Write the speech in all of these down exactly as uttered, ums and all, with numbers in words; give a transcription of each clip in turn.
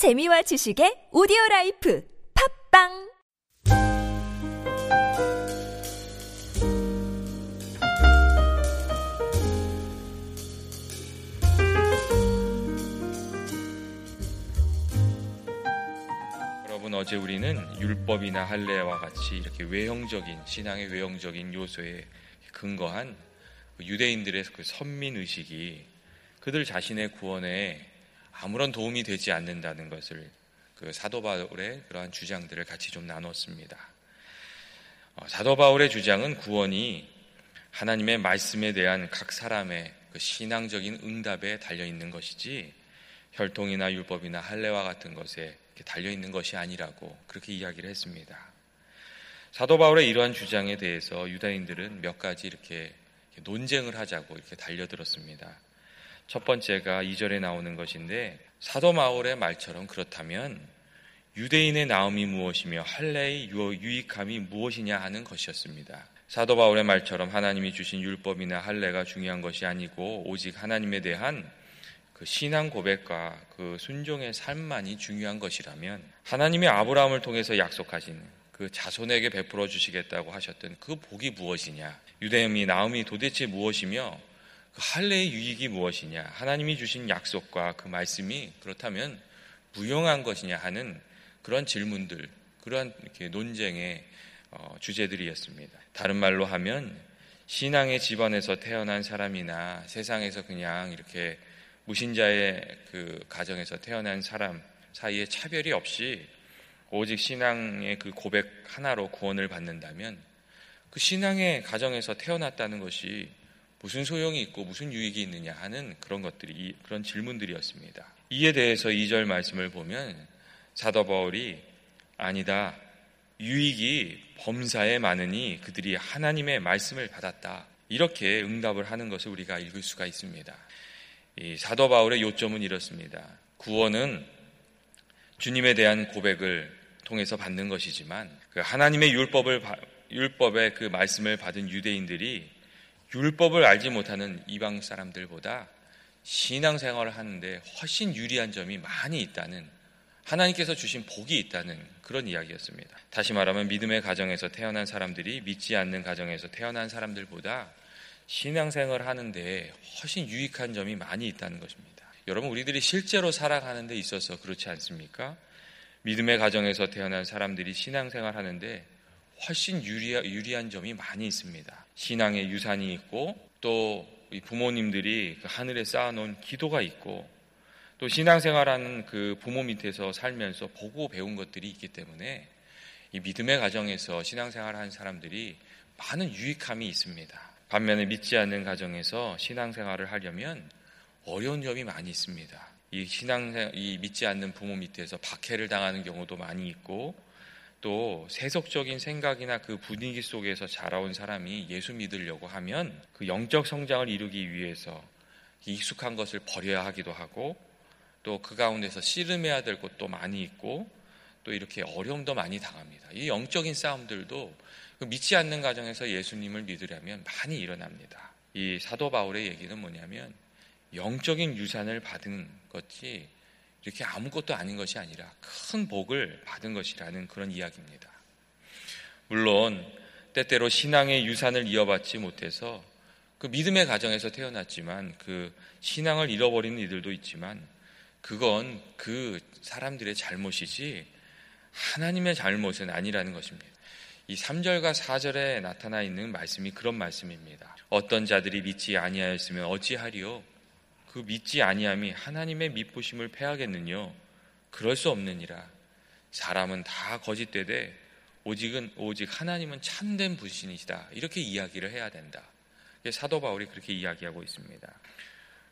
재미와 지식의 오디오라이프 팝빵! 어제 우리는 율법이나 할례와 같이 이렇게 외형적인 신앙의 외형적인 요소에 근거한 유대인들의 그 선민 의식이 그들 자신의 구원에 아무런 도움이 되지 않는다는 것을 그 사도 바울의 그러한 주장들을 같이 좀 나눴습니다. 사도 바울의 주장은 구원이 하나님의 말씀에 대한 각 사람의 그 신앙적인 응답에 달려 있는 것이지 혈통이나 율법이나 할례와 같은 것에 달려있는 것이 아니라고 그렇게 이야기를 했습니다. 사도 바울의 이러한 주장에 대해서 유대인들은 몇 가지 이렇게 논쟁을 하자고 이렇게 달려들었습니다. 첫 번째가 이 절에 나오는 것인데, 사도 바울의 말처럼 그렇다면 유대인의 나음이 무엇이며 할례의 유익함이 무엇이냐 하는 것이었습니다. 사도 바울의 말처럼 하나님이 주신 율법이나 할례가 중요한 것이 아니고 오직 하나님에 대한 그 신앙 고백과 그 순종의 삶만이 중요한 것이라면, 하나님이 아브라함을 통해서 약속하신 그 자손에게 베풀어 주시겠다고 하셨던 그 복이 무엇이냐, 유대인의 나음이 도대체 무엇이며 그 할례의 유익이 무엇이냐, 하나님이 주신 약속과 그 말씀이 그렇다면 무용한 것이냐 하는 그런 질문들, 그러한 이렇게 논쟁의 주제들이었습니다. 다른 말로 하면 신앙의 집안에서 태어난 사람이나 세상에서 그냥 이렇게 무신자의 그 가정에서 태어난 사람 사이에 차별이 없이 오직 신앙의 그 고백 하나로 구원을 받는다면, 그 신앙의 가정에서 태어났다는 것이 무슨 소용이 있고 무슨 유익이 있느냐 하는 그런 것들이, 그런 질문들이었습니다. 이에 대해서 이 절 말씀을 보면 사도 바울이 아니다, 유익이 범사에 많으니 그들이 하나님의 말씀을 받았다, 이렇게 응답을 하는 것을 우리가 읽을 수가 있습니다. 이 사도 바울의 요점은 이렇습니다. 구원은 주님에 대한 고백을 통해서 받는 것이지만, 그 하나님의 율법을 율법의 그 말씀을 받은 유대인들이 율법을 알지 못하는 이방 사람들보다 신앙생활을 하는데 훨씬 유리한 점이 많이 있다는, 하나님께서 주신 복이 있다는 그런 이야기였습니다. 다시 말하면 믿음의 가정에서 태어난 사람들이 믿지 않는 가정에서 태어난 사람들보다 신앙생활을 하는데 훨씬 유익한 점이 많이 있다는 것입니다. 여러분, 우리들이 실제로 살아가는 데 있어서 그렇지 않습니까? 믿음의 가정에서 태어난 사람들이 신앙생활 하는데 훨씬 유리한, 유리한 점이 많이 있습니다. 신앙의 유산이 있고, 또 부모님들이 그 하늘에 쌓아놓은 기도가 있고, 또 신앙생활하는 그 부모 밑에서 살면서 보고 배운 것들이 있기 때문에 이 믿음의 가정에서 신앙생활하는 사람들이 많은 유익함이 있습니다. 반면에 믿지 않는 가정에서 신앙생활을 하려면 어려운 점이 많이 있습니다. 이 신앙생, 이 믿지 않는 부모 밑에서 박해를 당하는 경우도 많이 있고, 또 세속적인 생각이나 그 분위기 속에서 자라온 사람이 예수 믿으려고 하면 그 영적 성장을 이루기 위해서 익숙한 것을 버려야 하기도 하고, 또 그 가운데서 씨름해야 될 것도 많이 있고, 또 이렇게 어려움도 많이 당합니다. 이 영적인 싸움들도 믿지 않는 가정에서 예수님을 믿으려면 많이 일어납니다. 이 사도 바울의 얘기는 뭐냐면, 영적인 유산을 받은 것이 이렇게 아무것도 아닌 것이 아니라 큰 복을 받은 것이라는 그런 이야기입니다. 물론 때때로 신앙의 유산을 이어받지 못해서 그 믿음의 가정에서 태어났지만 그 신앙을 잃어버리는 이들도 있지만, 그건 그 사람들의 잘못이지 하나님의 잘못은 아니라는 것입니다. 이 삼 절과 사 절에 나타나 있는 말씀이 그런 말씀입니다. 어떤 자들이 믿지 아니하였으면 어찌하리요? 그 믿지 아니함이 하나님의 미쁘심을 패하겠느뇨? 그럴 수 없느니라. 사람은 다 거짓되되 오직은, 오직 하나님은 참된 분신이시다. 이렇게 이야기를 해야 된다. 사도 바울이 그렇게 이야기하고 있습니다.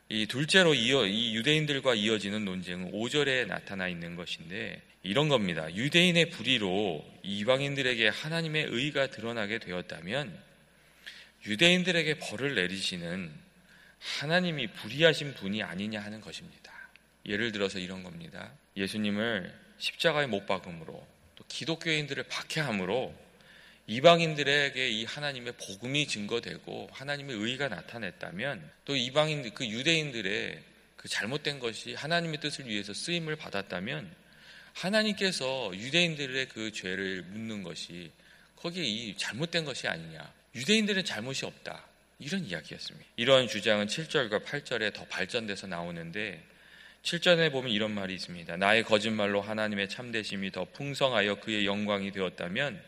이 둘째로 이어, 이 유대인들과 이어지는 논쟁은 오 절에 나타나 있는 것인데 이런 겁니다. 유대인의 불의로 이방인들에게 하나님의 의가 드러나게 되었다면 유대인들에게 벌을 내리시는 하나님이 불의하신 분이 아니냐 하는 것입니다. 예를 들어서 이런 겁니다. 예수님을 십자가에 못 박음으로, 또 기독교인들을 박해함으로 이방인들에게 이 하나님의 복음이 증거되고 하나님의 의가 나타냈다면, 또 이방인, 그 유대인들의 그 잘못된 것이 하나님의 뜻을 위해서 쓰임을 받았다면 하나님께서 유대인들의 그 죄를 묻는 것이 거기에 이 잘못된 것이 아니냐, 유대인들은 잘못이 없다, 이런 이야기였습니다. 이런 주장은 칠 절과 팔 절에 더 발전돼서 나오는데 칠 절에 보면 이런 말이 있습니다. 나의 거짓말로 하나님의 참되심이 더 풍성하여 그의 영광이 되었다면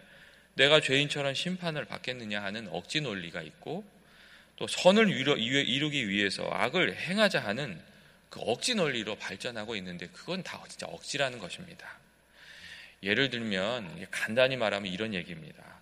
내가 죄인처럼 심판을 받겠느냐 하는 억지 논리가 있고, 또 선을 이루기 위해서 악을 행하자 하는 그 억지 논리로 발전하고 있는데 그건 다 진짜 억지라는 것입니다. 예를 들면 간단히 말하면 이런 얘기입니다.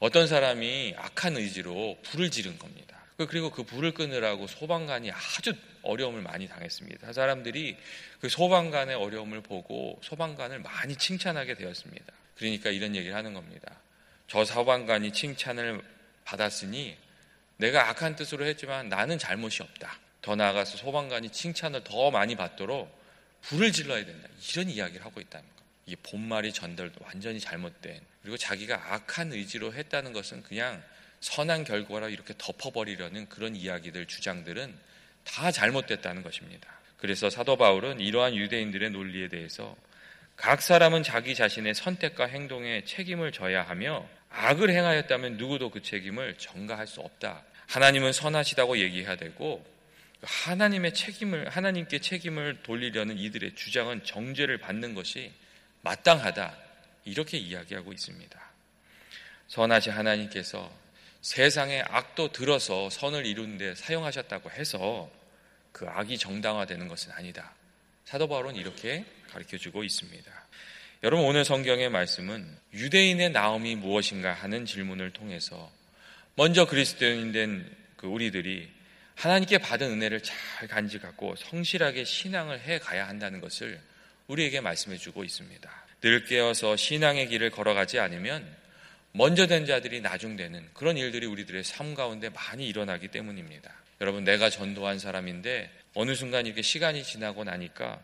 어떤 사람이 악한 의지로 불을 지른 겁니다. 그리고 그 불을 끄느라고 소방관이 아주 어려움을 많이 당했습니다. 사람들이 그 소방관의 어려움을 보고 소방관을 많이 칭찬하게 되었습니다. 그러니까 이런 얘기를 하는 겁니다. 저 소방관이 칭찬을 받았으니 내가 악한 뜻으로 했지만 나는 잘못이 없다. 더 나아가서 소방관이 칭찬을 더 많이 받도록 불을 질러야 된다. 이런 이야기를 하고 있다는 겁니다. 이게 본말이 전달도 완전히 잘못된, 그리고 자기가 악한 의지로 했다는 것은 그냥 선한 결과라 이렇게 덮어버리려는 그런 이야기들, 주장들은 다 잘못됐다는 것입니다. 그래서 사도 바울은 이러한 유대인들의 논리에 대해서 각 사람은 자기 자신의 선택과 행동에 책임을 져야 하며 악을 행하였다면 누구도 그 책임을 전가할 수 없다. 하나님은 선하시다고 얘기해야 되고 하나님의 책임을, 하나님께 책임을 돌리려는 이들의 주장은 정죄를 받는 것이 마땅하다, 이렇게 이야기하고 있습니다. 선하신 하나님께서 세상의 악도 들어서 선을 이루는 데 사용하셨다고 해서 그 악이 정당화되는 것은 아니다. 사도 바울은 이렇게 가르쳐주고 있습니다. 여러분, 오늘 성경의 말씀은 유대인의 나음이 무엇인가 하는 질문을 통해서 먼저 그리스도인 된 그 우리들이 하나님께 받은 은혜를 잘 간직하고 성실하게 신앙을 해가야 한다는 것을 우리에게 말씀해주고 있습니다. 늘 깨어서 신앙의 길을 걸어가지 않으면 먼저 된 자들이 나중되는 그런 일들이 우리들의 삶 가운데 많이 일어나기 때문입니다. 여러분, 내가 전도한 사람인데 어느 순간 이렇게 시간이 지나고 나니까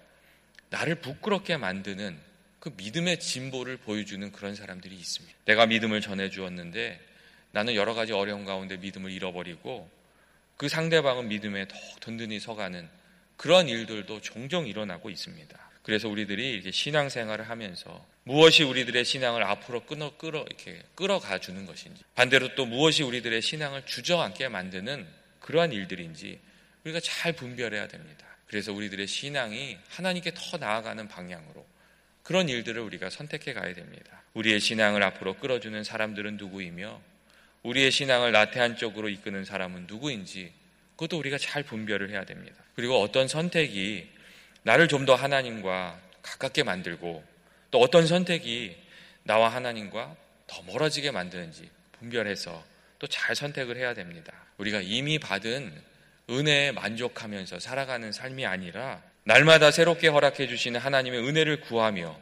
나를 부끄럽게 만드는 그 믿음의 진보를 보여주는 그런 사람들이 있습니다. 내가 믿음을 전해주었는데 나는 여러 가지 어려운 가운데 믿음을 잃어버리고 그 상대방은 믿음에 더욱 든든히 서가는 그런 일들도 종종 일어나고 있습니다. 그래서 우리들이 이렇게 신앙생활을 하면서 무엇이 우리들의 신앙을 앞으로 끌어, 끌어, 이렇게 끌어가 주는 것인지, 반대로 또 무엇이 우리들의 신앙을 주저앉게 만드는 그러한 일들인지 우리가 잘 분별해야 됩니다. 그래서 우리들의 신앙이 하나님께 더 나아가는 방향으로 그런 일들을 우리가 선택해 가야 됩니다. 우리의 신앙을 앞으로 끌어주는 사람들은 누구이며 우리의 신앙을 나태한 쪽으로 이끄는 사람은 누구인지 그것도 우리가 잘 분별을 해야 됩니다. 그리고 어떤 선택이 나를 좀 더 하나님과 가깝게 만들고 또 어떤 선택이 나와 하나님과 더 멀어지게 만드는지 분별해서 또 잘 선택을 해야 됩니다. 우리가 이미 받은 은혜에 만족하면서 살아가는 삶이 아니라 날마다 새롭게 허락해 주시는 하나님의 은혜를 구하며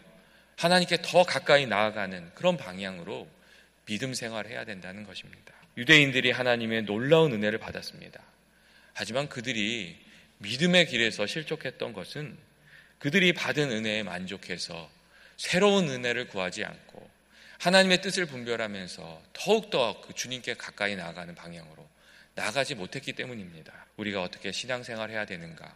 하나님께 더 가까이 나아가는 그런 방향으로 믿음 생활을 해야 된다는 것입니다. 유대인들이 하나님의 놀라운 은혜를 받았습니다. 하지만 그들이 믿음의 길에서 실족했던 것은 그들이 받은 은혜에 만족해서 새로운 은혜를 구하지 않고 하나님의 뜻을 분별하면서 더욱더 그 주님께 가까이 나아가는 방향으로 나아가지 못했기 때문입니다. 우리가 어떻게 신앙생활을 해야 되는가?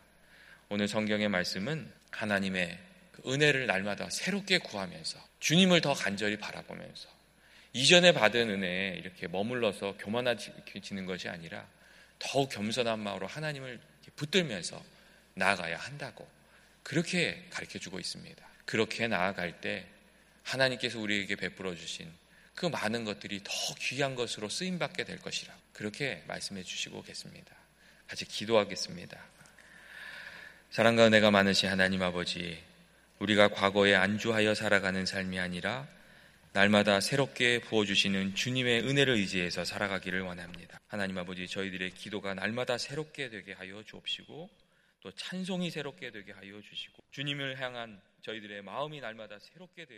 오늘 성경의 말씀은 하나님의 은혜를 날마다 새롭게 구하면서 주님을 더 간절히 바라보면서 이전에 받은 은혜에 이렇게 머물러서 교만해지는 것이 아니라 더욱 겸손한 마음으로 하나님을 붙들면서 나아가야 한다고 그렇게 가르쳐주고 있습니다. 그렇게 나아갈 때 하나님께서 우리에게 베풀어 주신 그 많은 것들이 더 귀한 것으로 쓰임받게 될 것이라 그렇게 말씀해 주시고 계십니다. 같이 기도하겠습니다. 사랑과 은혜가 많으신 하나님 아버지, 우리가 과거에 안주하여 살아가는 삶이 아니라 날마다 새롭게 부어주시는 주님의 은혜를 의지해서 살아가기를 원합니다. 하나님 아버지, 저희들의 기도가 날마다 새롭게 되게 하여 주옵시고 또 찬송이 새롭게 되게 하여 주시고 주님을 향한 저희들의 마음이 날마다 새롭게 되어